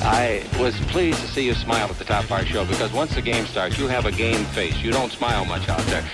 I was pleased to see you smile at the top of our show, because once the game starts, you have a game face. You don't smile much out there.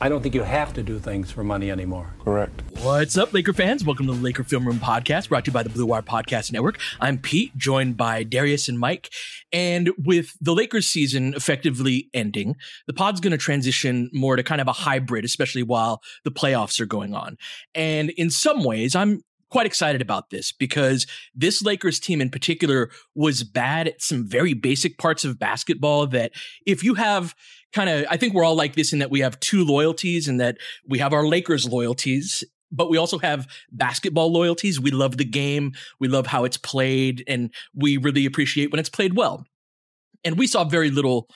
I don't think you have to do things for money anymore. Correct. What's up, Laker fans? Welcome to the Laker Film Room podcast, brought to you by the Blue Wire Podcast Network. I'm Pete, joined by Darius and Mike. And with the Lakers season effectively ending, the pod's going to transition more to kind of a hybrid, especially while the playoffs are going on. And in some ways, I'm quite excited about this, because this Lakers team in particular was bad at some very basic parts of basketball that if you have kind of, I think we're all like this in that we have two loyalties, and that we have our Lakers loyalties, but we also have basketball loyalties. We love the game. We love how it's played, and we really appreciate when it's played well. And we saw very little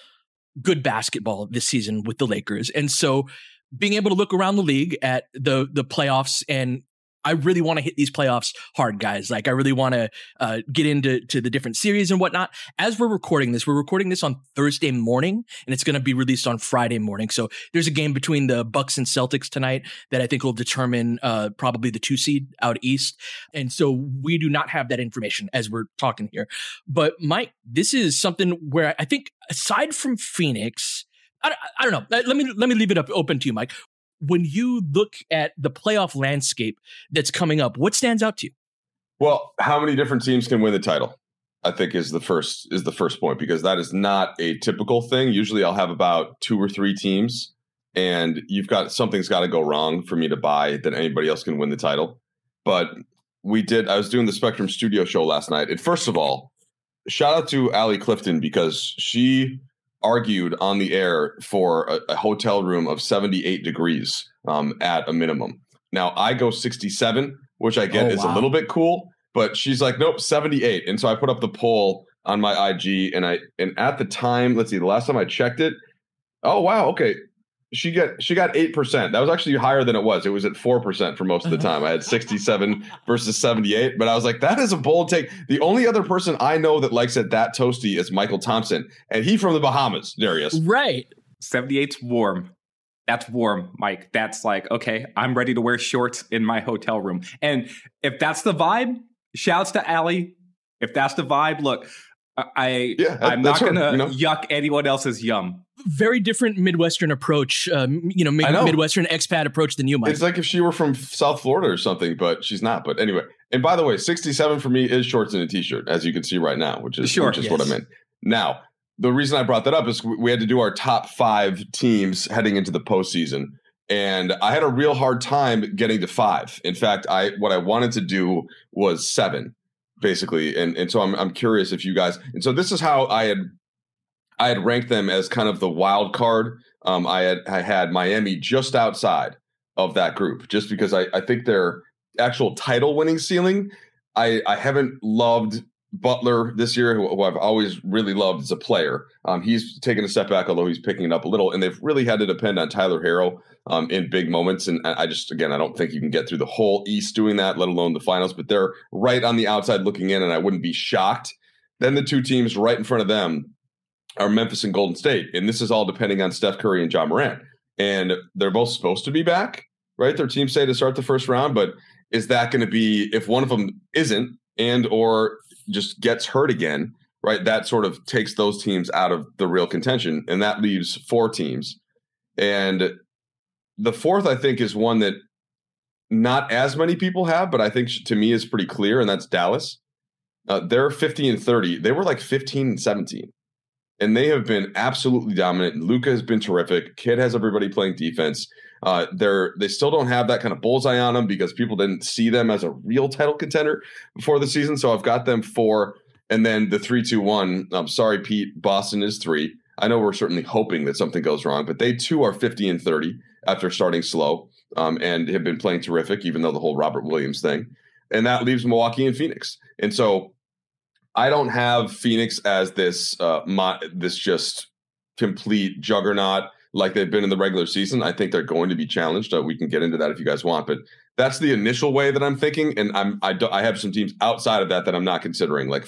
good basketball this season with the Lakers. And so being able to look around the league at the playoffs, and I really want to hit these playoffs hard, guys. Like, I really want to get into the different series and whatnot. As we're recording this on Thursday morning, and it's going to be released on Friday morning. So there's a game between the Bucks and Celtics tonight that I think will determine probably the 2 seed out east. And so we do not have that information as we're talking here. But Mike, this is something where I think, aside from Phoenix, I don't know. Let me leave it up open to you, Mike. When you look at the playoff landscape that's coming up, what stands out to you? Well, how many different teams can win the title, I think, is the first point, because that is not a typical thing. Usually I'll have about 2 or 3 teams, and something's got to go wrong for me to buy that anybody else can win the title. But I was doing the Spectrum Studio show last night. And first of all, shout out to Allie Clifton, because she argued on the air for a hotel room of 78 degrees at a minimum. Now, I go 67, which I get is a little bit cool, but she's like, nope, 78. And so I put up the poll on my IG, and at the time, let's see, the last time I checked it, oh wow, okay, she got 8%. That was actually higher than it was. It was at 4% for most of the time. I had 67 versus 78, but I was like, that is a bold take. The only other person I know that likes it that toasty is Michael Thompson, and he from the Bahamas, Darius. Right. 78's warm. That's warm, Mike. That's like, okay, I'm ready to wear shorts in my hotel room. And if that's the vibe, shouts to Allie. If that's the vibe, look, I'm not going to yuck anyone else's yum. Very different Midwestern approach, Midwestern expat approach than you, Mike. It's like if she were from South Florida or something, but she's not. But anyway, and by the way, 67 for me is shorts and a T-shirt, as you can see right now, which is what I meant. Now, the reason I brought that up is we had to do our top 5 teams heading into the postseason. And I had a real hard time getting to 5. In fact, what I wanted to do was 7. Basically, and so I'm curious if you guys, and so this is how I had ranked them as kind of the wild card. I had Miami just outside of that group, just because I think their actual title winning ceiling, I haven't loved Butler this year, who I've always really loved as a player. He's taken a step back, although he's picking it up a little, and they've really had to depend on Tyler Herro in big moments. And I don't think you can get through the whole East doing that, let alone the finals, but they're right on the outside looking in, and I wouldn't be shocked. Then the 2 teams right in front of them are Memphis and Golden State. And this is all depending on Steph Curry and John Morant. and they're both supposed to be back, right? Their teams say to start the first round, but is that going to be, if one of them isn't and or just gets hurt again, right? That sort of takes those teams out of the real contention, and that leaves four teams. And the fourth, I think, is one that not as many people have, but I think to me is pretty clear, and that's Dallas. They're 50-30. They were like 15-17, and they have been absolutely dominant. Luka has been terrific. Kid has everybody playing defense. They still don't have that kind of bullseye on them because people didn't see them as a real title contender before the season. So I've got them 4, and then the 3-2-1. I'm sorry, Pete. Boston is 3. I know we're certainly hoping that something goes wrong, but they too are 50-30 after starting slow. And have been playing terrific, even though the whole Robert Williams thing. And that leaves Milwaukee and Phoenix. And so I don't have Phoenix as this this just complete juggernaut like they've been in the regular season. I think they're going to be challenged. We can get into that if you guys want. But that's the initial way that I'm thinking. And I have some teams outside of that I'm not considering, like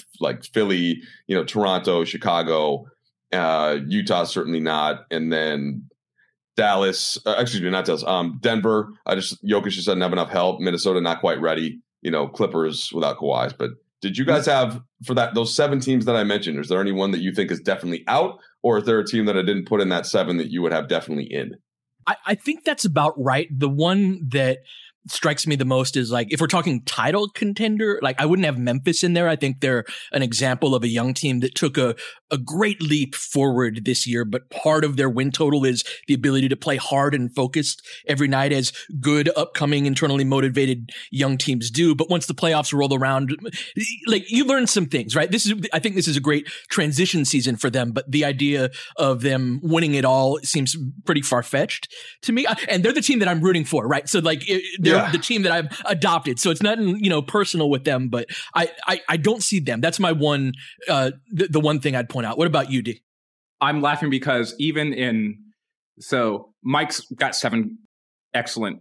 Philly, Toronto, Chicago, Utah, certainly not. And then Dallas, excuse me, not Dallas, Denver. Jokic just doesn't have enough help. Minnesota, not quite ready. Clippers without Kawhi's. But did you guys have, for that, those 7 teams that I mentioned, is there any one that you think is definitely out? Or is there a team that I didn't put in that 7 that you would have definitely in? I think that's about right. The one that strikes me the most is, like, if we're talking title contender, like, I wouldn't have Memphis in there. I think they're an example of a young team that took a great leap forward this year, but part of their win total is the ability to play hard and focused every night, as good upcoming internally motivated young teams do. But once the playoffs roll around, like, you learn some things, right? I think this is a great transition season for them, but the idea of them winning it all seems pretty far-fetched to me. And they're the team that I'm rooting for, right? So, like, the team that I've adopted. So it's nothing, personal with them, but I don't see them. That's my one, the one thing I'd point out. What about you, D? I'm laughing because so Mike's got 7 excellent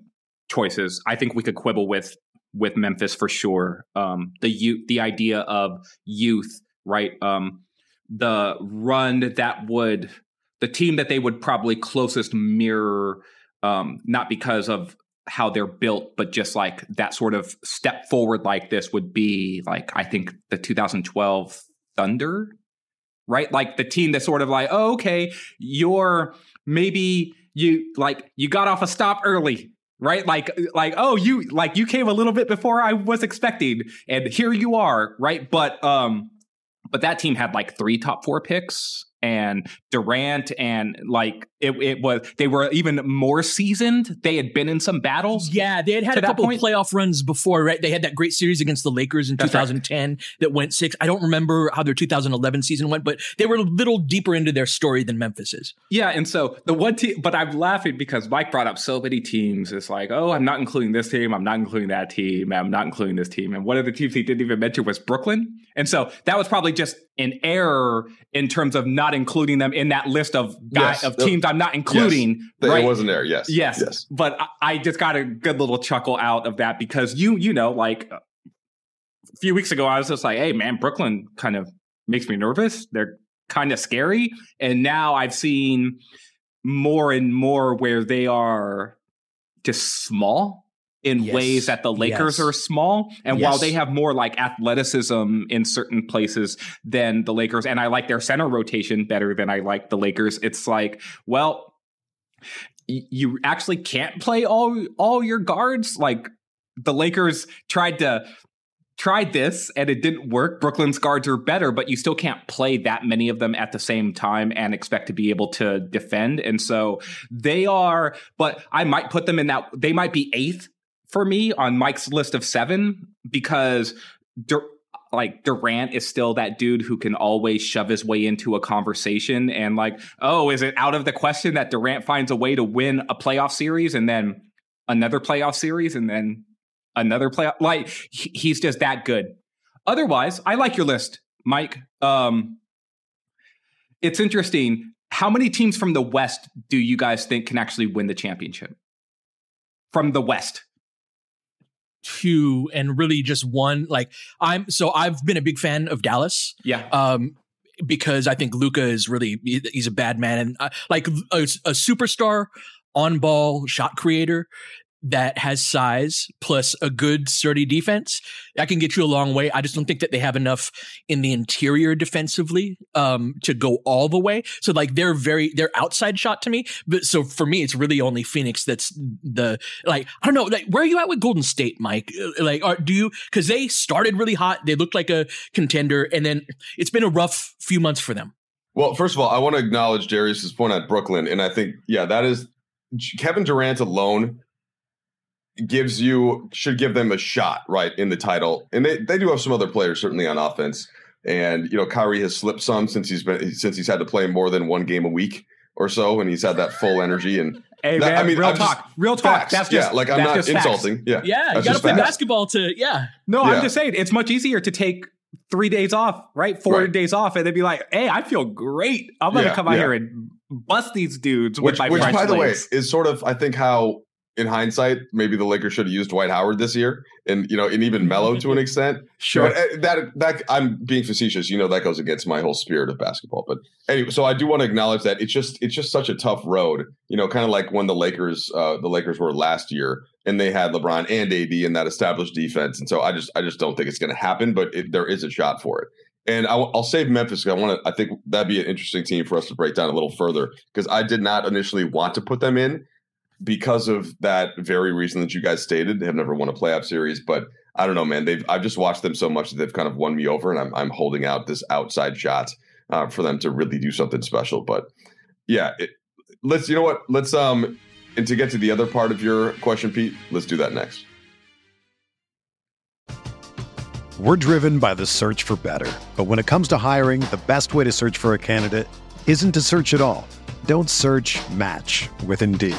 choices. I think we could quibble with Memphis for sure. The idea of youth, right? The run the team that they would probably closest mirror, not because of how they're built, but just like that sort of step forward like this would be, like, I think the 2012 Thunder, right? Like the team that's sort of like, oh, okay, you got off a stop early, right? Like, oh, you came a little bit before I was expecting, and here you are, right? But that team had like 3 top 4 picks and Durant, and like they were even more seasoned. They had been in some battles. Yeah, they had a couple of playoff runs before, right? They had that great series against the Lakers in 2010 that went 6. I don't remember how their 2011 season went, but they were a little deeper into their story than Memphis is. Yeah, and so the one team, but I'm laughing because Mike brought up so many teams. It's like, oh, I'm not including this team. I'm not including that team. I'm not including this team. And one of the teams he didn't even mention was Brooklyn. And so that was probably just an error in terms of not including them in that list of of teams I'm not including. Yes. Right? It wasn't there. Yes. But I just got a good little chuckle out of that because like a few weeks ago, I was just like, hey man, Brooklyn kind of makes me nervous. They're kind of scary. And now I've seen more and more where they are just small in ways that the Lakers are small. And while they have more like athleticism in certain places than the Lakers, and I like their center rotation better than I like the Lakers, it's like, well, you actually can't play all your guards. Like the Lakers tried this and it didn't work. Brooklyn's guards are better, but you still can't play that many of them at the same time and expect to be able to defend. And so they are, but I might put them in that, they might be 8th for me on Mike's list of 7, because Durant is still that dude who can always shove his way into a conversation, and like, oh, is it out of the question that Durant finds a way to win a playoff series and then another playoff series and then another playoff? Like, he's just that good. Otherwise, I like your list, Mike. It's interesting. How many teams from the West do you guys think can actually win the championship? From the West. 2, and really just 1. Like, I've been a big fan of Dallas. Yeah. Because I think Luka is he's a bad man, and like a superstar on-ball shot creator that has size plus a good sturdy defense, that can get you a long way. I just don't think that they have enough in the interior defensively to go all the way. So like they're outside shot to me. But so for me, it's really only Phoenix that's the, like, I don't know, like, where are you at with Golden State, Mike? Like, because they started really hot. They looked like a contender, and then it's been a rough few months for them. Well, first of all, I want to acknowledge Darius's point at Brooklyn. And I think, yeah, that is Kevin Durant alone should give them a shot, right, in the title. And they do have some other players certainly on offense. And, you know, Kyrie has slipped some since he's had to play more than one game a week or so, and he's had that full energy. And hey, that, man, I mean, real talk. Facts. That's just, like, I'm not insulting. Facts. Yeah. Yeah. You got to play basketball to, yeah. No, yeah. I'm just saying it's much easier to take 3 days off, right? 4 days off, and they'd be like, hey, I feel great. I'm going to come out here and bust these dudes with my French by legs. The way, is sort of, I think, how, in hindsight, maybe the Lakers should have used Dwight Howard this year, and, you know, and even Melo to an extent. Sure. But that I'm being facetious. You know, that goes against my whole spirit of basketball. But anyway, so I do want to acknowledge that it's just such a tough road. You know, kind of like when the Lakers were last year, and they had LeBron and AD and that established defense. And so I just don't think it's going to happen. But there is a shot for it. And I'll save Memphis because I think that'd be an interesting team for us to break down a little further, because I did not initially want to put them in, because of that very reason that you guys stated. They have never won a playoff series, but I don't know, man. I've just watched them so much that they've kind of won me over, and I'm holding out this outside shot for them to really do something special. But yeah, let's, you know what? Let's and to get to the other part of your question, Pete, let's do that next. We're driven by the search for better, but when it comes to hiring, the best way to search for a candidate isn't to search at all. Don't search, match with Indeed.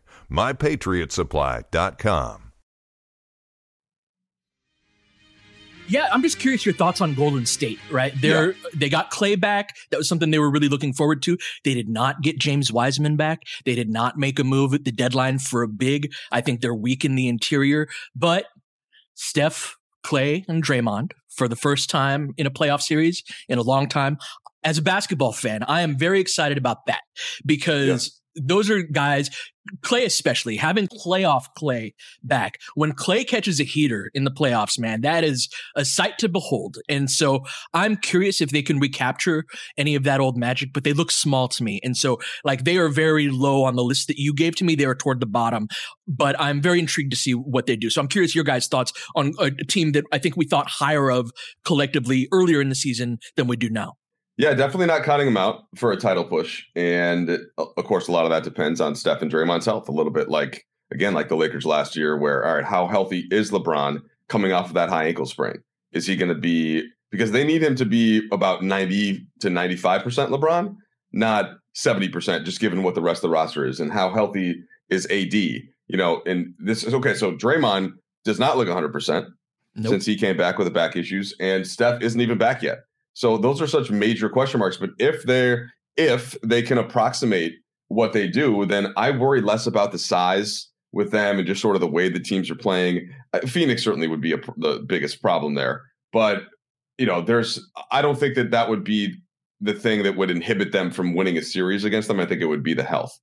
MyPatriotSupply.com. Yeah, I'm just curious your thoughts on Golden State, right? They got Clay back. That was something they were really looking forward to. They did not get James Wiseman back. They did not make a move at the deadline for a big. I think they're weak in the interior. But Steph, Clay, and Draymond, for the first time in a playoff series in a long time, as a basketball fan, I am very excited about that, because those are guys, Clay especially, having playoff Clay back. When Clay catches a heater in the playoffs, man, that is a sight to behold. And so I'm curious if they can recapture any of that old magic, but they look small to me. And so, like, they are very low on the list that you gave to me. They are toward the bottom, but I'm very intrigued to see what they do. So I'm curious your guys' thoughts on a team that I think we thought higher of collectively earlier in the season than we do now. Yeah, definitely not counting them out for a title push. And, of course, a lot of that depends on Steph and Draymond's health a little bit. Like, again, like the Lakers last year, where, all right, how healthy is LeBron coming off of that high ankle sprain? Is he going to be, because they need him to be about 90 to 95% LeBron, not 70%, just given what the rest of the roster is and how healthy is AD, you know, and this is okay. So Draymond does not look 100% since he came back with the back issues, and Steph isn't even back yet. So those are such major question marks. But if they can approximate what they do, then I worry less about the size with them and just sort of the way the teams are playing. Phoenix certainly would be the biggest problem there. But, you know, I don't think that would be the thing that would inhibit them from winning a series against them. I think it would be the health.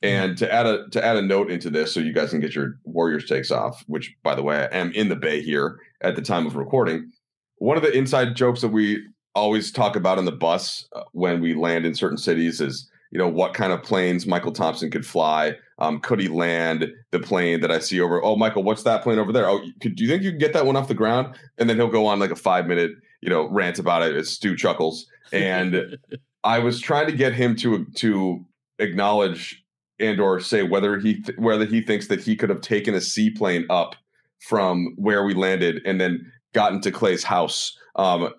And to add a note into this, so you guys can get your Warriors takes off, which, by the way, I am in the Bay here at the time of recording. One of the inside jokes that we always talk about on the bus when we land in certain cities is, you know, what kind of planes Michael Thompson could fly. Could he land the plane that I see over? Oh, Michael, what's that plane over there? Oh, do you think you can get that one off the ground? And then he'll go on like a 5-minute, you know, rant about it as Stu chuckles. And I was trying to get him to acknowledge and or say whether he thinks that he could have taken a seaplane up from where we landed and then gotten to Clay's house. And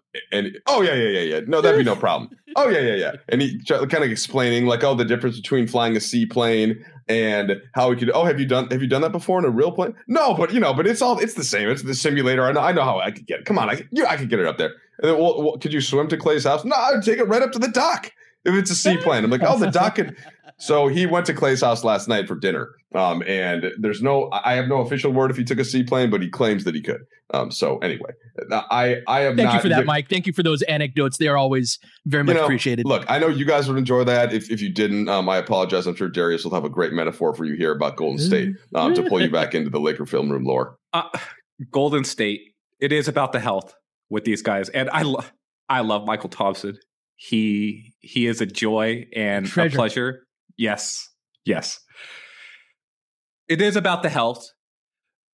oh yeah. No, that'd be no problem. Oh yeah. And he kind of explaining like, oh, the difference between flying a seaplane and how we could. Oh, have you done that before in a real plane? No, but you know, but it's the same. It's the simulator. I know how I could get it. Come on, I could get it up there. And then, well, could you swim to Clay's house? No, I would take it right up to the dock if it's a seaplane. I'm like, oh, the dock could. So he went to Clay's house last night for dinner. And there's I have no official word if he took a seaplane, but he claims that he could. So anyway, thank you for that, Mike. Thank you for those anecdotes. They are always very much appreciated. Look, I know you guys would enjoy that. If you didn't, I apologize. I'm sure Darius will have a great metaphor for you here about Golden State to pull you back into the Laker Film Room lore. Golden State. It is about the health with these guys. And I love Michael Thompson. He is a joy and a pleasure. Yes. It is about the health.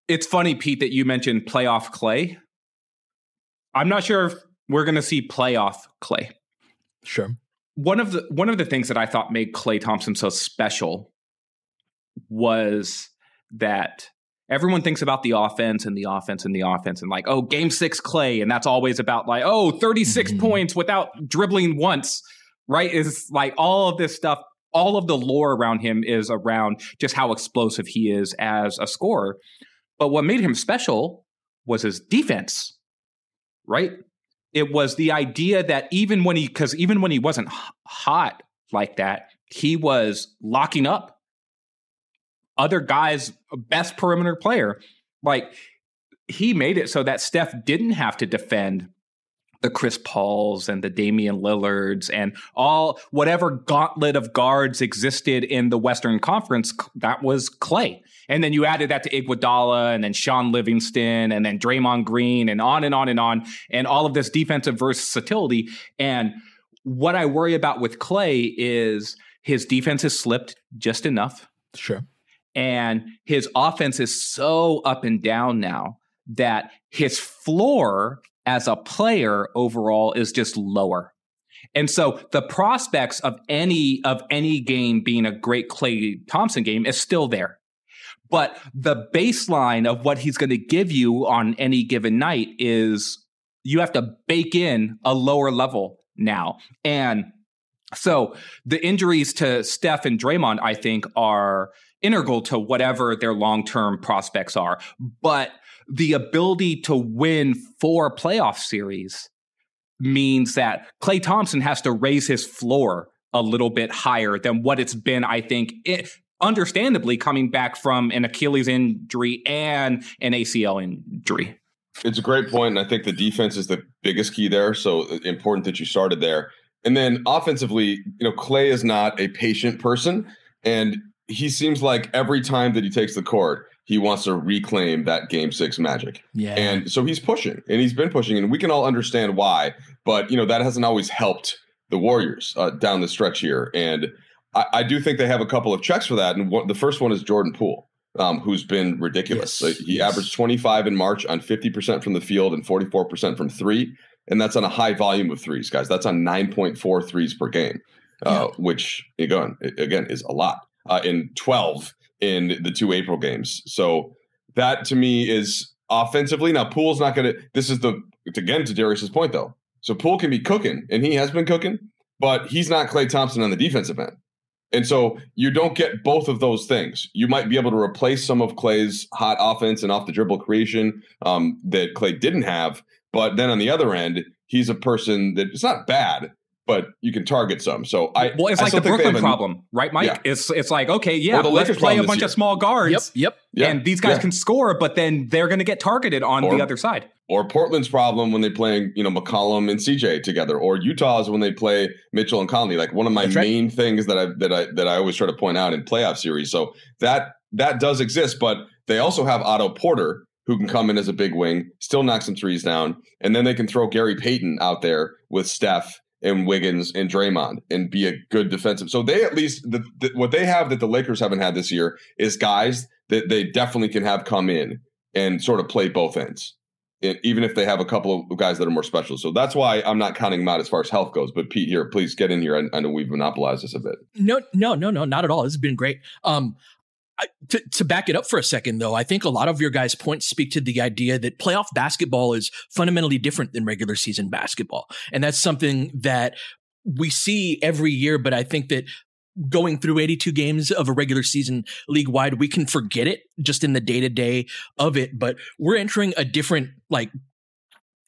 It's funny, Pete, that you mentioned playoff Clay. I'm not sure if we're going to see playoff Clay. Sure. One of the things that I thought made Klay Thompson so special was that everyone thinks about the offense and the offense and the offense and like, oh, game 6 Clay. And that's always about like, oh, 36 points without dribbling once, right? It's like all of this stuff. All of the lore around him is around just how explosive he is as a scorer. But what made him special was his defense, right? It was the idea that even when he wasn't hot like that, he was locking up other guys' best perimeter player. Like, he made it so that Steph didn't have to defend the Chris Pauls and the Damian Lillards and all whatever gauntlet of guards existed in the Western Conference, that was Clay. And then you added that to Iguodala and then Sean Livingston and then Draymond Green and on and on and on and all of this defensive versatility. And what I worry about with Clay is his defense has slipped just enough. Sure. And his offense is so up and down now that his floor as a player overall is just lower. And so the prospects of any game being a great Klay Thompson game is still there. But the baseline of what he's going to give you on any given night is you have to bake in a lower level now. And so the injuries to Steph and Draymond, I think, are integral to whatever their long-term prospects are. But the ability to win 4 playoff series means that Klay Thompson has to raise his floor a little bit higher than what it's been, I think, understandably coming back from an Achilles injury and an ACL injury. It's a great point, and I think the defense is the biggest key there, so important that you started there. And then offensively, you know, Clay is not a patient person, and he seems like every time that he takes the court, he wants to reclaim that game 6 magic. Yeah. And so he's pushing, and he's been pushing, and we can all understand why. But, you know, that hasn't always helped the Warriors down the stretch here. And I do think they have a couple of checks for that. And the first one is Jordan Poole, who's been ridiculous. Yes. He averaged 25 in March on 50% from the field and 44% from 3. And that's on a high volume of threes, guys. That's on 9.4 threes per game, which, again, is a lot. In 12 in the two April games. So that to me is offensively. Now Poole's not going to, this is the, again, to Darius's point though. So Poole can be cooking, and he has been cooking, but he's not Klay Thompson on the defensive end. And so you don't get both of those things. You might be able to replace some of Klay's hot offense and off the dribble creation that Klay didn't have. But then on the other end, he's a person that it's not bad, but you can target some. So well, it's like the Brooklyn problem, right, Mike? Yeah. It's like, okay, yeah, let's play a bunch of small guards. Yep. And these guys can score, but then they're going to get targeted on the other side. Or Portland's problem when they play, McCollum and CJ together, or Utah's when they play Mitchell and Conley. Like one of my main things that I always try to point out in playoff series. So that does exist, but they also have Otto Porter, who can come in as a big wing, still knock some threes down, and then they can throw Gary Payton out there with Steph and Wiggins and Draymond and be a good defensive. So they at least, what they have that the Lakers haven't had this year is guys that they definitely can have come in and sort of play both ends, even if they have a couple of guys that are more special. So that's why I'm not counting them out as far as health goes. But Pete, here, please get in here. I know we've monopolized this a bit. No, not at all. This has been great. To back it up for a second, though, I think a lot of your guys' points speak to the idea that playoff basketball is fundamentally different than regular season basketball. And that's something that we see every year, but I think that going through 82 games of a regular season league-wide, we can forget it just in the day-to-day of it. But we're entering a different,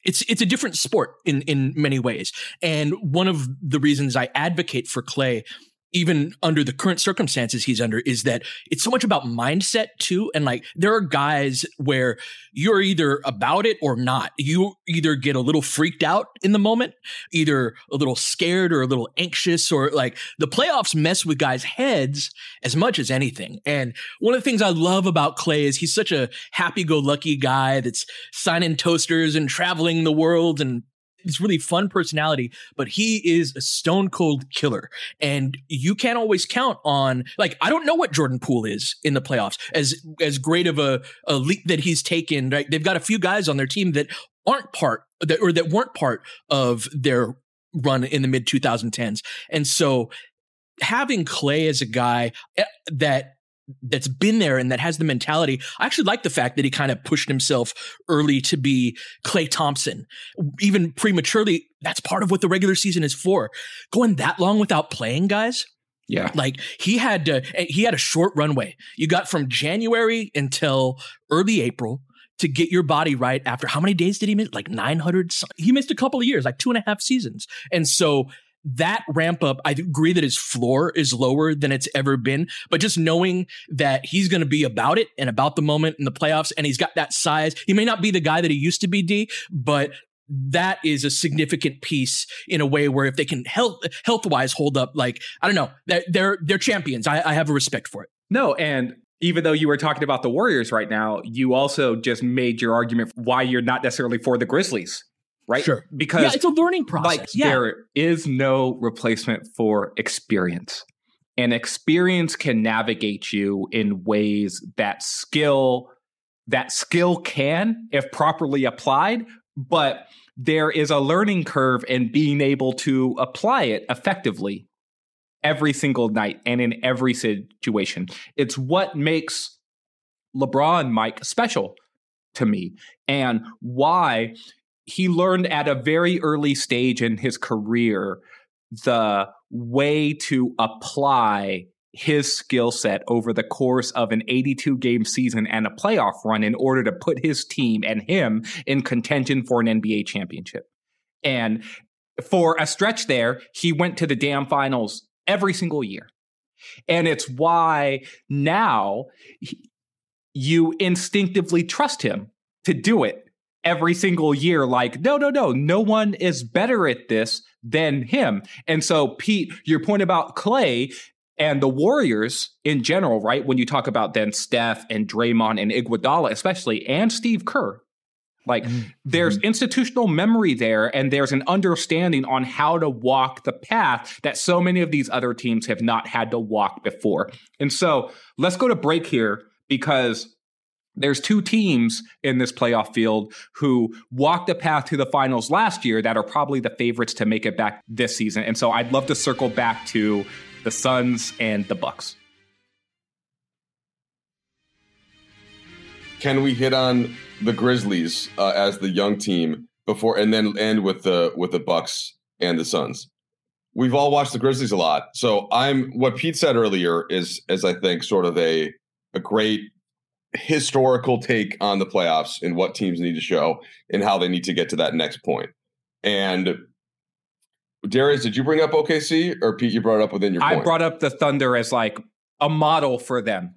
it's a different sport in many ways. And one of the reasons I advocate for Klay, even under the current circumstances he's under, is that it's so much about mindset too. And there are guys where you're either about it or not. You either get a little freaked out in the moment, either a little scared or a little anxious, or the playoffs mess with guys' heads as much as anything. And one of the things I love about Klay is he's such a happy-go-lucky guy that's signing toasters and traveling the world, and it's really fun personality, but he is a stone cold killer. And you can't always count on, I don't know what Jordan Poole is in the playoffs, as great of a leap that he's taken, right? They've got a few guys on their team that that weren't part of their run in the mid 2010s. And so having Klay as a guy that's been there and that has the mentality. I actually like the fact that he kind of pushed himself early to be Klay Thompson, even prematurely. That's part of what the regular season is for. Going that long without playing, guys. Yeah. He had a short runway. You got from January until early April to get your body right after how many days did he miss? 900. He missed a couple of years, 2.5 seasons. And so that ramp up, I agree that his floor is lower than it's ever been, but just knowing that he's going to be about it and about the moment in the playoffs, and he's got that size. He may not be the guy that he used to be, D, but that is a significant piece in a way where if they can health-wise hold up, they're champions. I have a respect for it. No, and even though you were talking about the Warriors right now, you also just made your argument for why you're not necessarily for the Grizzlies. Right? Sure. Because it's a learning process. There is no replacement for experience. And experience can navigate you in ways that skill can, if properly applied, but there is a learning curve in being able to apply it effectively every single night and in every situation. It's what makes LeBron, Mike, special to me, and why he learned at a very early stage in his career the way to apply his skill set over the course of an 82-game season and a playoff run in order to put his team and him in contention for an NBA championship. And for a stretch there, he went to the damn finals every single year. And it's why now you instinctively trust him to do it every single year. No one is better at this than him. And so, Pete, your point about Klay and the Warriors in general, right? When you talk about then Steph and Draymond and Iguodala, especially, and Steve Kerr, there's institutional memory there, and there's an understanding on how to walk the path that so many of these other teams have not had to walk before. And so let's go to break here, because there's two teams in this playoff field who walked the path to the finals last year that are probably the favorites to make it back this season. And so I'd love to circle back to the Suns and the Bucks. Can we hit on the Grizzlies as the young team before, and then end with the Bucks and the Suns? We've all watched the Grizzlies a lot, so what Pete said earlier is I think sort of a great historical take on the playoffs and what teams need to show and how they need to get to that next point. And Darius, did you bring up OKC, or Pete, you brought it up within your point? I brought up the Thunder as like a model for them.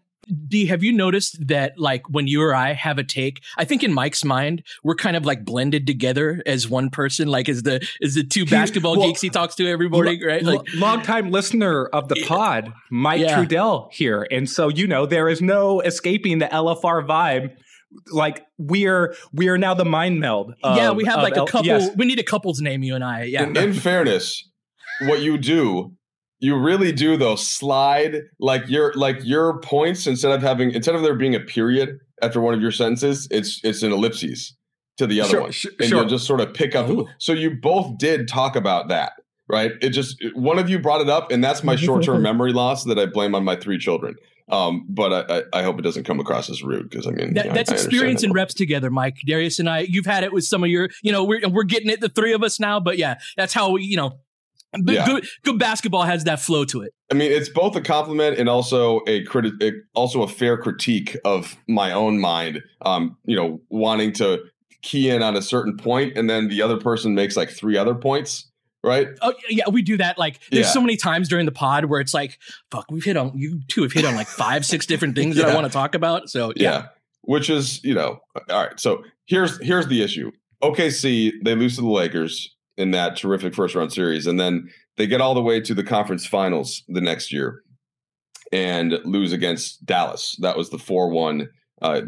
D, have you noticed that, like, when you or I have a take, I think in Mike's mind, we're kind of like blended together as one person, like as the two basketball geeks he talks to every morning, right? Like, longtime listener of the pod, Mike Trudell here. And so, you know, there is no escaping the LFR vibe. Like, we are now the mind meld. We have like a couple. Yes. We need a couple's name, you and I. Yeah. In fairness, what you do. You really do, though, slide like your points instead of there being a period after one of your sentences, it's an ellipses to the other one. Sure. You'll just sort of pick up. Ooh. So you both did talk about that, right? It just, one of you brought it up, and that's my short-term memory loss that I blame on my three children. But I hope it doesn't come across as rude, because I mean that's experience and reps together, Mike. Darius and I, you've had it with some of your, you know, we're getting it, the three of us now, but yeah, that's how we, you know. But good basketball has that flow to it. I mean, it's both a compliment and also a fair critique of my own mind, you know, wanting to key in on a certain point, and then the other person makes like three other points. Right. Oh, yeah. We do that. Like, there's so many times during the pod where it's like, fuck, you two have hit on like 5-6 different things that I want to talk about. So, yeah, which is, you know, all right. So here's the issue. OKC, they lose to the Lakers in that terrific first round series, and then they get all the way to the conference finals the next year and lose against Dallas. That was the 4-1.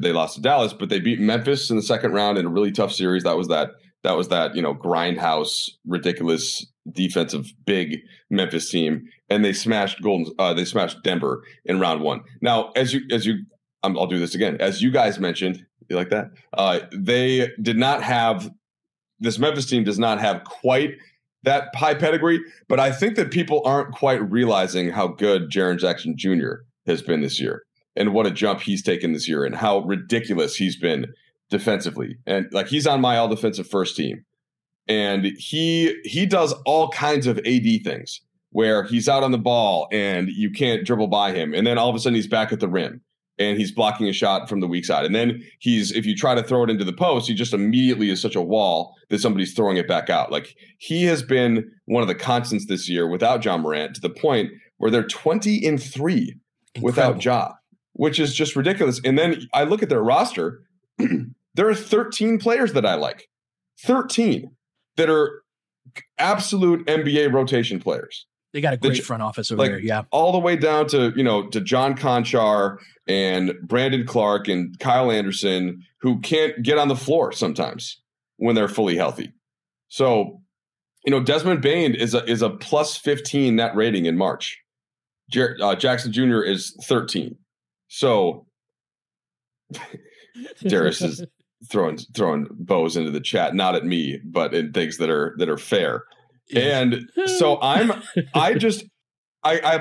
They lost to Dallas, but they beat Memphis in the second round in a really tough series. That was that, you know, grindhouse, ridiculous defensive big Memphis team, and they smashed Denver in round one. Now, I'll do this again. As you guys mentioned, you like that? They did not have. This Memphis team does not have quite that high pedigree, but I think that people aren't quite realizing how good Jaren Jackson Jr. has been this year, and what a jump he's taken this year, and how ridiculous he's been defensively. And like, he's on my all defensive first team, and he does all kinds of AD things where he's out on the ball and you can't dribble by him, and then all of a sudden he's back at the rim and he's blocking a shot from the weak side. And then if you try to throw it into the post, he just immediately is such a wall that somebody's throwing it back out. Like, he has been one of the constants this year without John Morant, to the point where they're 20-3 without Ja, which is just ridiculous. And then I look at their roster. There are 13 players that I like, 13 that are absolute NBA rotation players. They got a great front office over there, yeah. All the way down to, you know, to John Conchar and Brandon Clark and Kyle Anderson, who can't get on the floor sometimes when they're fully healthy. So, you know, Desmond Bain is a plus 15 net rating in March. Jackson Jr. is 13. So, Darius is throwing bows into the chat, not at me, but in things that are fair. And so I've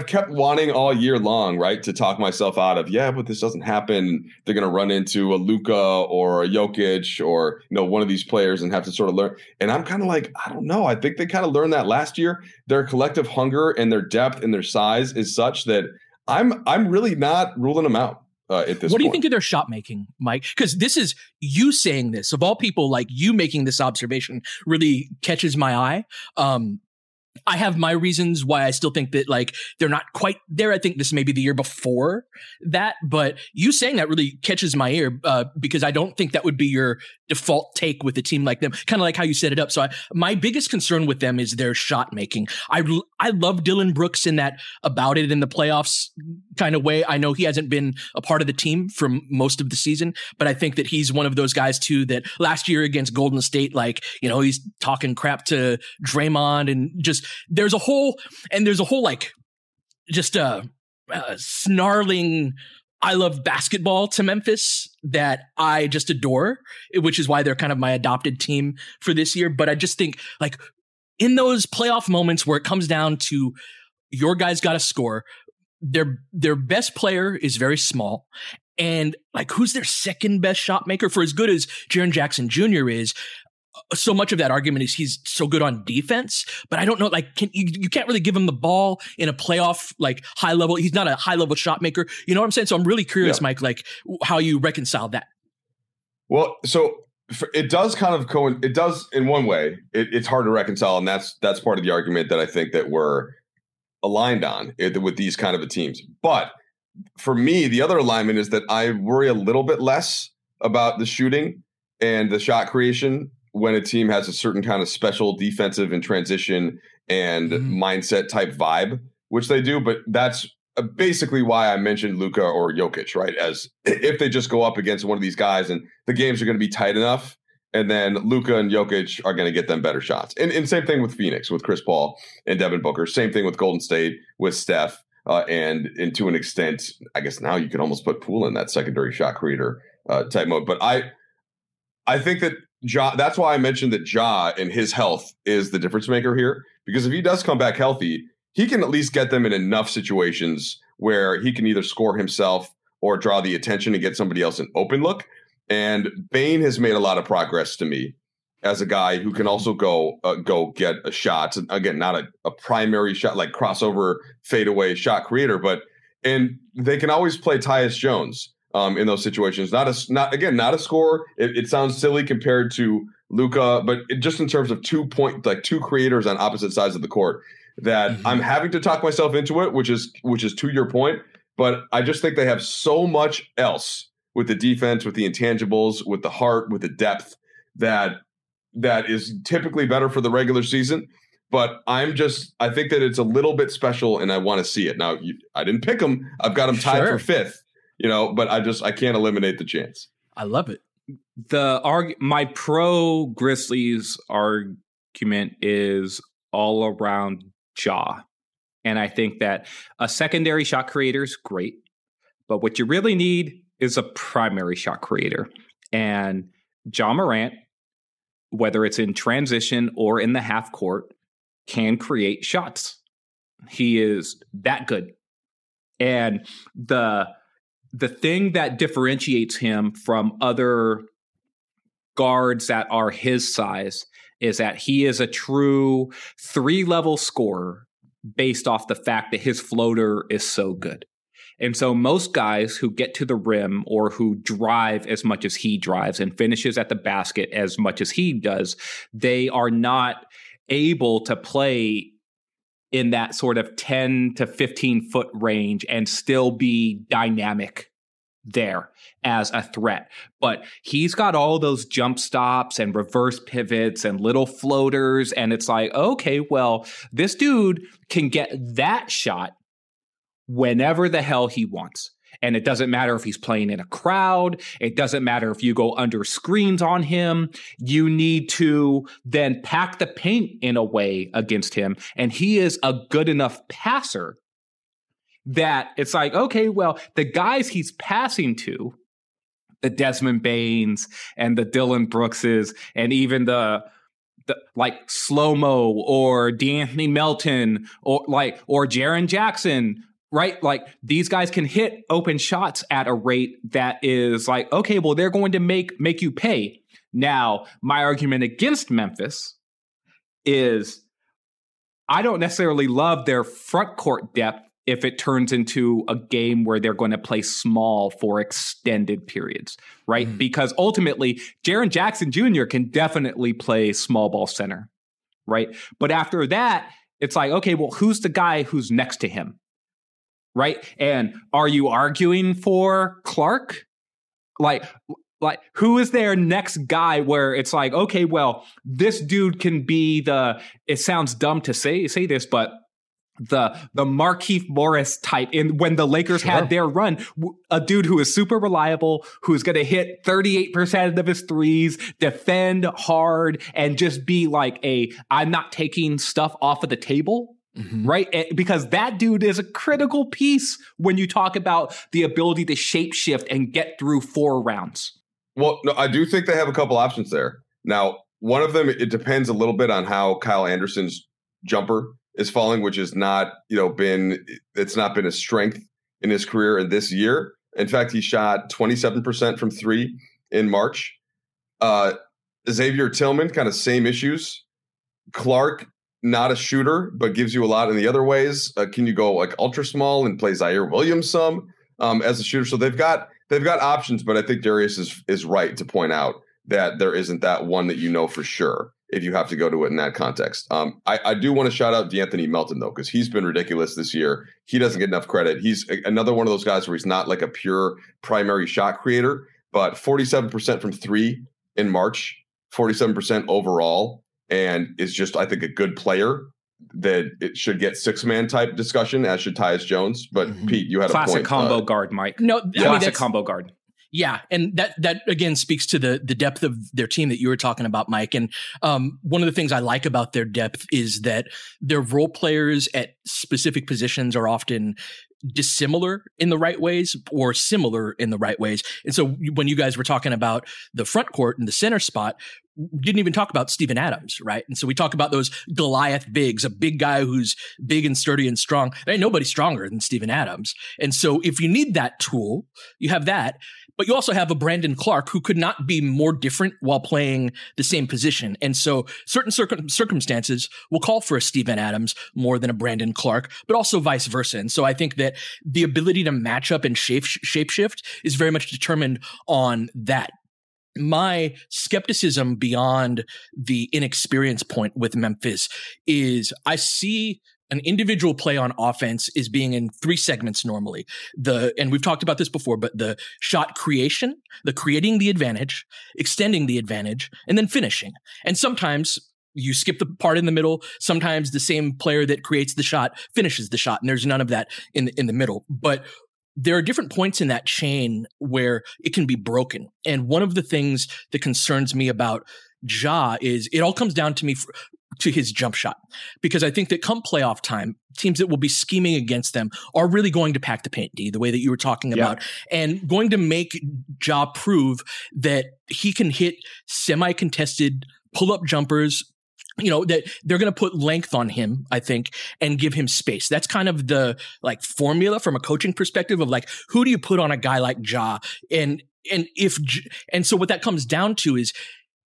kept wanting all year long, right, to talk myself out of, but this doesn't happen. They're going to run into a Luka or a Jokic or, you know, one of these players and have to sort of learn. And I'm kind of like, I don't know. I think they kind of learned that last year. Their collective hunger and their depth and their size is such that I'm really not ruling them out. At this point. What do you think of their shot making, Mike? Because this is you saying this, of all people, like, you making this observation really catches my eye. I have my reasons why I still think that, like, they're not quite there. I think this may be the year before that, but you saying that really catches my ear because I don't think that would be your default take with a team like them, kind of like how you set it up. So my biggest concern with them is their shot making. I love Dillon Brooks in that about it in the playoffs kind of way. I know he hasn't been a part of the team for most of the season, but I think that he's one of those guys too that last year against Golden State, like, you know, he's talking crap to Draymond and just, there's a whole like just a snarling I love basketball to Memphis that I just adore, which is why they're kind of my adopted team for this year. But I just think, like, in those playoff moments where it comes down to your guys got to score, their best player is very small, And like, who's their second best shot maker? For as good as Jaren Jackson Jr. is, so much of that argument is he's so good on defense, but I don't know, like, you can't really give him the ball in a playoff, like, high level. He's not a high level shot maker. You know what I'm saying? So I'm really curious, yeah, Mike, like how you reconcile that. Well, so it does kind of coincide. It does in one way. It's hard to reconcile. And that's part of the argument that I think that we're aligned on with these kind of teams. But for me, the other alignment is that I worry a little bit less about the shooting and the shot creation when a team has a certain kind of special defensive and transition and mindset type vibe, which they do. But that's basically why I mentioned Luka or Jokic, right? As if they just go up against one of these guys and the games are going to be tight enough, and then Luka and Jokic are going to get them better shots. And same thing with Phoenix, with Chris Paul and Devin Booker. Same thing with Golden State, with Steph. And to an extent, I guess now you can almost put Poole in that secondary shot creator type mode. But I think that Ja, that's why I mentioned that Ja and his health is the difference maker here, because if he does come back healthy, he can at least get them in enough situations where he can either score himself or draw the attention and get somebody else an open look. And Bain has made a lot of progress to me as a guy who can also go get a shot. Again, not a primary shot, like crossover fadeaway shot creator, but they can always play Tyus Jones in those situations. Not a scorer. It sounds silly compared to Luka, but just in terms of two creators on opposite sides of the court, that I'm having to talk myself into it, which is to your point. But I just think they have so much else with the defense, with the intangibles, with the heart, with the depth that is typically better for the regular season. But I think that it's a little bit special, and I want to see it. Now, I didn't pick them. I've got them tied for fifth, you know, but I can't eliminate the chance. I love it. My pro Grizzlies argument is all around Ja. And I think that a secondary shot creator is great, but what you really need is a primary shot creator. And John Morant, whether it's in transition or in the half court, can create shots. He is that good. And the thing that differentiates him from other guards that are his size is that he is a true three-level scorer based off the fact that his floater is so good. And so most guys who get to the rim or who drive as much as he drives and finishes at the basket as much as he does, they are not able to play in that sort of 10 to 15 foot range and still be dynamic there as a threat. But he's got all those jump stops and reverse pivots and little floaters. And it's like, okay, well, this dude can get that shot whenever the hell he wants. And it doesn't matter if he's playing in a crowd. It doesn't matter if you go under screens on him. You need to then pack the paint in a way against him. And he is a good enough passer that it's like, okay, well, the guys he's passing to, the Desmond Bains and the Dillon Brookses and even the like Slow-Mo or DeAnthony Melton or Jaren Jackson, right? Like, these guys can hit open shots at a rate that is like, okay, well, they're going to make you pay. Now, my argument against Memphis is I don't necessarily love their front court depth if it turns into a game where they're going to play small for extended periods, right? Mm-hmm. Because ultimately, Jaren Jackson Jr. can definitely play small ball center, right? But after that, it's like, okay, well, who's the guy who's next to him, right? And are you arguing for Clark? Like, who is their next guy where it's like, okay, well, this dude can be it sounds dumb to say this, but the Markieff Morris type in when the Lakers had their run, a dude who is super reliable, who's going to hit 38% of his threes, defend hard, and just be like I'm not taking stuff off of the table. Mm-hmm. Right? Because that dude is a critical piece when you talk about the ability to shapeshift and get through four rounds. Well, no, I do think they have a couple options there. Now, one of them, it depends a little bit on how Kyle Anderson's jumper is falling, which has not, you know, been a strength in his career. And this year, In fact, he shot 27% from three in March. Xavier Tillman, kind of same issues. Clark, not a shooter, but gives you a lot in the other ways. Can you go like ultra small and play Zaire Williams some as a shooter? So they've got options, but I think Darius is right to point out that there isn't that one that you know for sure if you have to go to it in that context. I do want to shout out DeAnthony Melton, though, because he's been ridiculous this year. He doesn't get enough credit. He's another one of those guys where he's not like a pure primary shot creator, but 47% from three in March, 47% overall, and is just, I think, a good player that it should get six-man type discussion, as should Tyus Jones. But, Pete, you had a point. Classic combo guard, Mike. No, yeah. Classic combo guard. Yeah, and that again speaks to the depth of their team that you were talking about, Mike. And one of the things I like about their depth is that their role players at specific positions are often dissimilar in the right ways or similar in the right ways. And so when you guys were talking about the front court and the center spot, didn't even talk about Steven Adams, right? And so we talk about those Goliath bigs, a big guy who's big and sturdy and strong. There ain't nobody stronger than Steven Adams. And so if you need that tool, you have that. But you also have a Brandon Clark who could not be more different while playing the same position. And so certain circumstances will call for a Steven Adams more than a Brandon Clark, but also vice versa. And so I think that the ability to match up and shapeshift is very much determined on that. My skepticism beyond the inexperience point with Memphis is I see an individual play on offense is being in three segments normally. And we've talked about this before, but the shot creation, the creating the advantage, extending the advantage, and then finishing. And sometimes you skip the part in the middle. Sometimes the same player that creates the shot finishes the shot, and there's none of that in the middle. But there are different points in that chain where it can be broken. And one of the things that concerns me about Ja is it all comes down to me to his jump shot, because I think that come playoff time, teams that will be scheming against them are really going to pack the paint, D, the way that you were talking about, and going to make Ja prove that he can hit semi-contested pull-up jumpers. You know, that they're going to put length on him, I think, and give him space. That's kind of the like formula from a coaching perspective of like, who do you put on a guy like Ja? And so what that comes down to is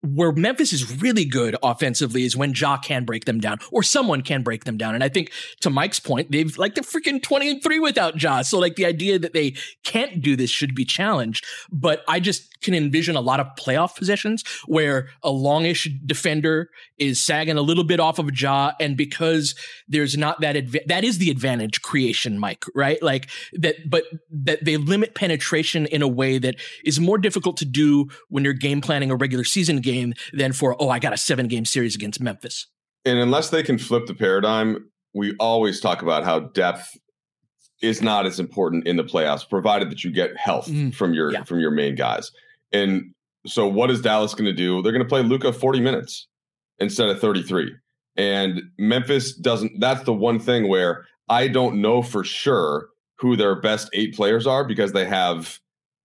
where Memphis is really good offensively is when Ja can break them down or someone can break them down. And I think to Mike's point, they've like the freaking 20-3 without Ja. So like the idea that they can't do this should be challenged. But I just can envision a lot of playoff possessions where a longish defender is sagging a little bit off of Ja. And because there's not that, that is the advantage creation, Mike, right? Like that, but that they limit penetration in a way that is more difficult to do when you're game planning a regular season game than for, I got a 7-game series against Memphis. And unless they can flip the paradigm, we always talk about how depth is not as important in the playoffs, provided that you get health from your main guys. And so what is Dallas going to do? They're going to play Luka 40 minutes instead of 33. And Memphis doesn't. That's the one thing where I don't know for sure who their best 8 players are, because they have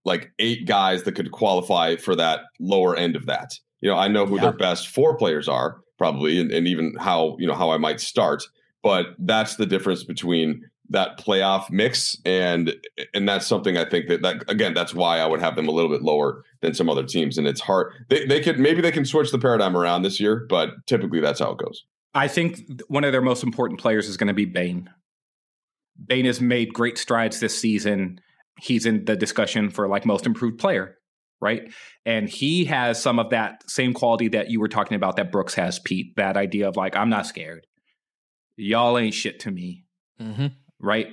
like 8 guys that could qualify for that lower end of that. You know, I know who their best 4 players are probably, and even how, you know, how I might start, but that's the difference between that playoff mix. And that's something I think that again, that's why I would have them a little bit lower than some other teams. And it's hard. They can switch the paradigm around this year, but typically that's how it goes. I think one of their most important players is going to be Bain. Bain has made great strides this season. He's in the discussion for like most improved player. Right. And he has some of that same quality that you were talking about that Brooks has, Pete, that idea of like, I'm not scared. Y'all ain't shit to me. Mm-hmm. Right.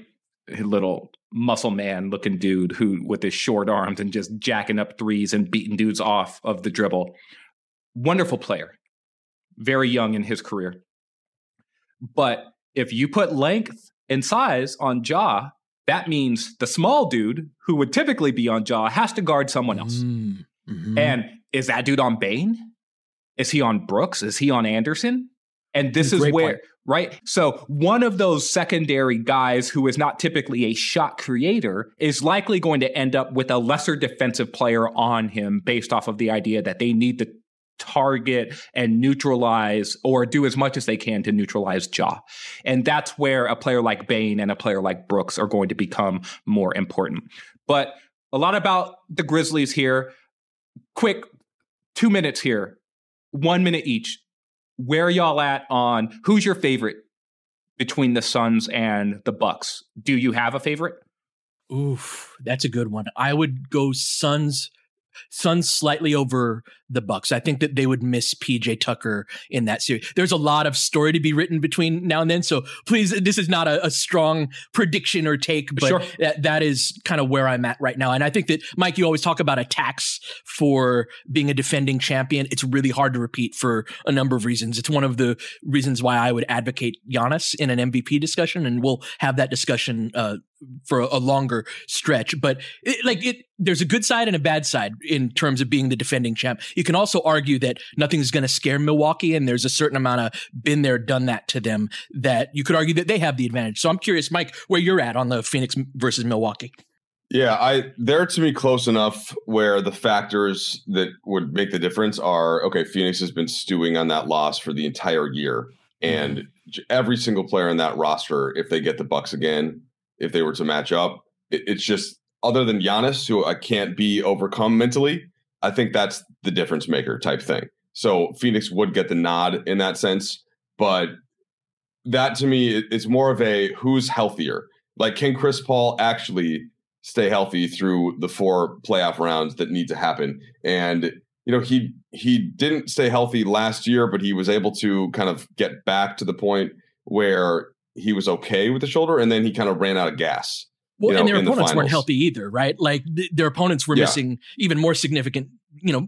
A little muscle man looking dude who with his short arms and just jacking up threes and beating dudes off of the dribble. Wonderful player. Very young in his career. But if you put length and size on Ja, that means the small dude who would typically be on Ja has to guard someone else. Mm-hmm. And is that dude on Bain? Is he on Brooks? Is he on Anderson? And this is where, right? So one of those secondary guys who is not typically a shot creator is likely going to end up with a lesser defensive player on him based off of the idea that they need to target and neutralize or do as much as they can to neutralize Ja. And that's where a player like Bain and a player like Brooks are going to become more important. But a lot about the Grizzlies here. Quick, 2 minutes here, 1 minute each. Where are y'all at on who's your favorite between the Suns and the Bucks? Do you have a favorite? Oof, that's a good one. I would go Suns slightly over the Bucks. I think that they would miss PJ Tucker in that series. There's a lot of story to be written between now and then. So please, this is not a strong prediction or take, but sure, that is kind of where I'm at right now. And I think that, Mike, you always talk about attacks for being a defending champion. It's really hard to repeat for a number of reasons. It's one of the reasons why I would advocate Giannis in an MVP discussion, and we'll have that discussion for a longer stretch. But there's a good side and a bad side in terms of being the defending champ. You can also argue that nothing's going to scare Milwaukee, and there's a certain amount of been there, done that to them that you could argue that they have the advantage. So I'm curious, Mike, where you're at on the Phoenix versus Milwaukee. Yeah, they're to me close enough where the factors that would make the difference are, okay, Phoenix has been stewing on that loss for the entire year. And every single player on that roster, if they get the Bucks again, if they were to match up, it's just, other than Giannis, who I can't be overcome mentally, I think that's the difference maker type thing. So Phoenix would get the nod in that sense. But that to me is more of a who's healthier. Like, can Chris Paul actually stay healthy through the four playoff rounds that need to happen? And, you know, he didn't stay healthy last year, but he was able to kind of get back to the point where he was okay with the shoulder, and then he kind of ran out of gas. Well, and their opponents weren't healthy either, right? Like their opponents were missing even more significant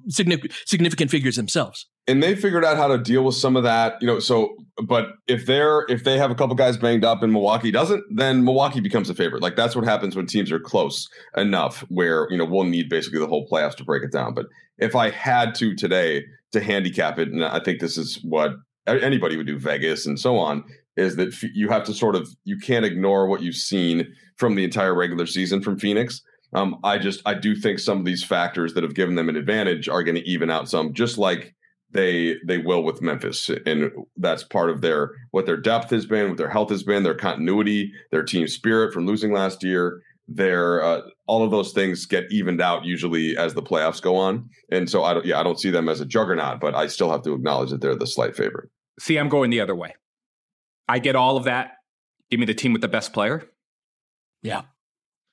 figures themselves. And they figured out how to deal with some of that, you know. So, but if they have a couple guys banged up and Milwaukee doesn't, then Milwaukee becomes a favorite. Like, that's what happens when teams are close enough where, you know, we'll need basically the whole playoffs to break it down. But if I had to today to handicap it, and I think this is what anybody would do, Vegas and so on, is that you have to sort of, you can't ignore what you've seen from the entire regular season from Phoenix. I do think some of these factors that have given them an advantage are going to even out some, just like they will with Memphis. And that's part of what their depth has been, what their health has been, their continuity, their team spirit from losing last year. All of those things get evened out usually as the playoffs go on. And so I don't see them as a juggernaut, but I still have to acknowledge that they're the slight favorite. See, I'm going the other way. I get all of that. Give me the team with the best player. Yeah.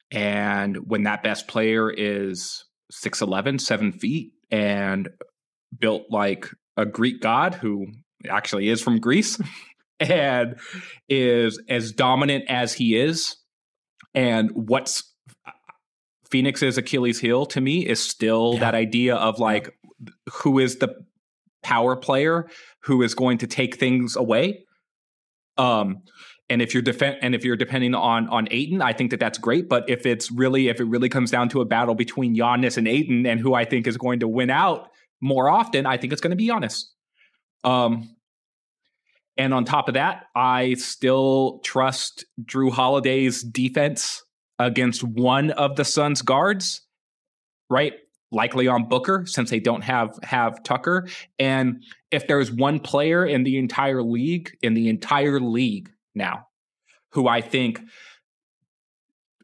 And when that best player is 6'11", 7 feet, and built like a Greek god who actually is from Greece and is as dominant as he is. And what's Phoenix's Achilles heel to me is still that idea of like, who is the power player who is going to take things away? And if you're depending on Aiden, I think that that's great. But if it really comes down to a battle between Giannis and Aiden, and who I think is going to win out more often, I think it's going to be Giannis. And on top of that, I still trust Drew Holiday's defense against one of the Suns' guards, right? Likely on Booker, since they don't have Tucker. And if there's one player in the entire league, now, who I think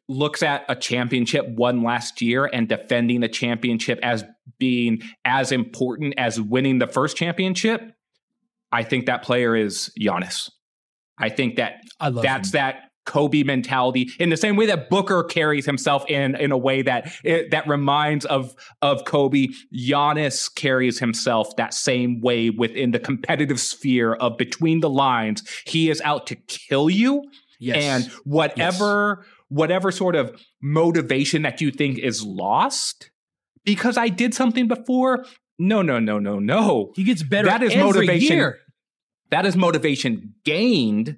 looks at a championship won last year and defending the championship as being as important as winning the first championship, I think that player is Giannis. I think that that's him. That Kobe mentality, in the same way that Booker carries himself in a way that reminds of Kobe. Giannis carries himself that same way within the competitive sphere of between the lines. He is out to kill you. Yes. And whatever sort of motivation that you think is lost because I did something before. No. He gets better. That is every motivation. Year. That is motivation gained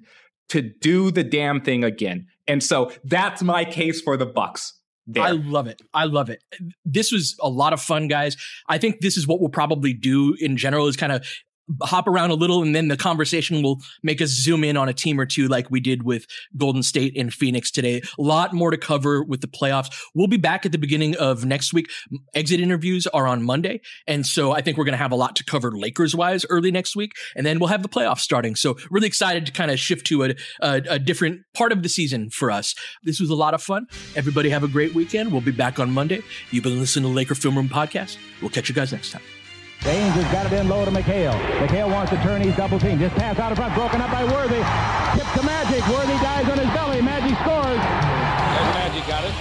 to do the damn thing again. And so that's my case for the Bucks. There. I love it. This was a lot of fun, guys. I think this is what we'll probably do in general, is kind of hop around a little, and then the conversation will make us zoom in on a team or two like we did with Golden State and Phoenix today. A lot more to cover with the playoffs. We'll be back at the beginning of next week. Exit interviews are on Monday, and so I think we're going to have a lot to cover Lakers-wise early next week, and then we'll have the playoffs starting. So really excited to kind of shift to a different part of the season for us. This was a lot of fun. Everybody have a great weekend. We'll be back on Monday. You've been listening to the Laker Film Room Podcast. We'll catch you guys next time. James has got it in low to McHale. McHale wants to turn his double team. Just pass out in front, broken up by Worthy. Tip to Magic. Worthy dies on his belly. Magic scores. There's Magic got it.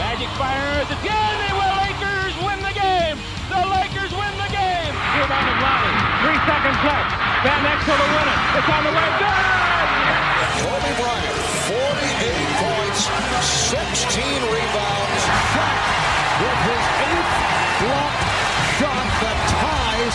Magic fires again. And the Lakers win the game. The Lakers win the game. Here by the Lonnie. 3 seconds left. That next to the winner. It's on the way. Good. Kobe Bryant, 48 points, 16 rebounds. Back with his eighth block shot that ties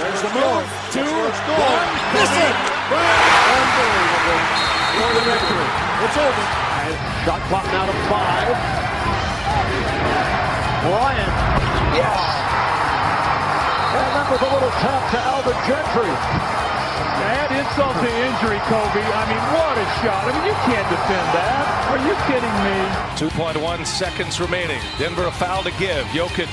There's the move. Two. One. Listen. Unbelievable. For the victory. It's over. Shot clock now to 5. Bryant. Yes. And that was a little tough to Alvin Gentry. To add insult to injury, Kobe. I mean, what a shot. I mean, you can't defend that. Are you kidding me? 2.1 seconds remaining. Denver a foul to give. Jokic.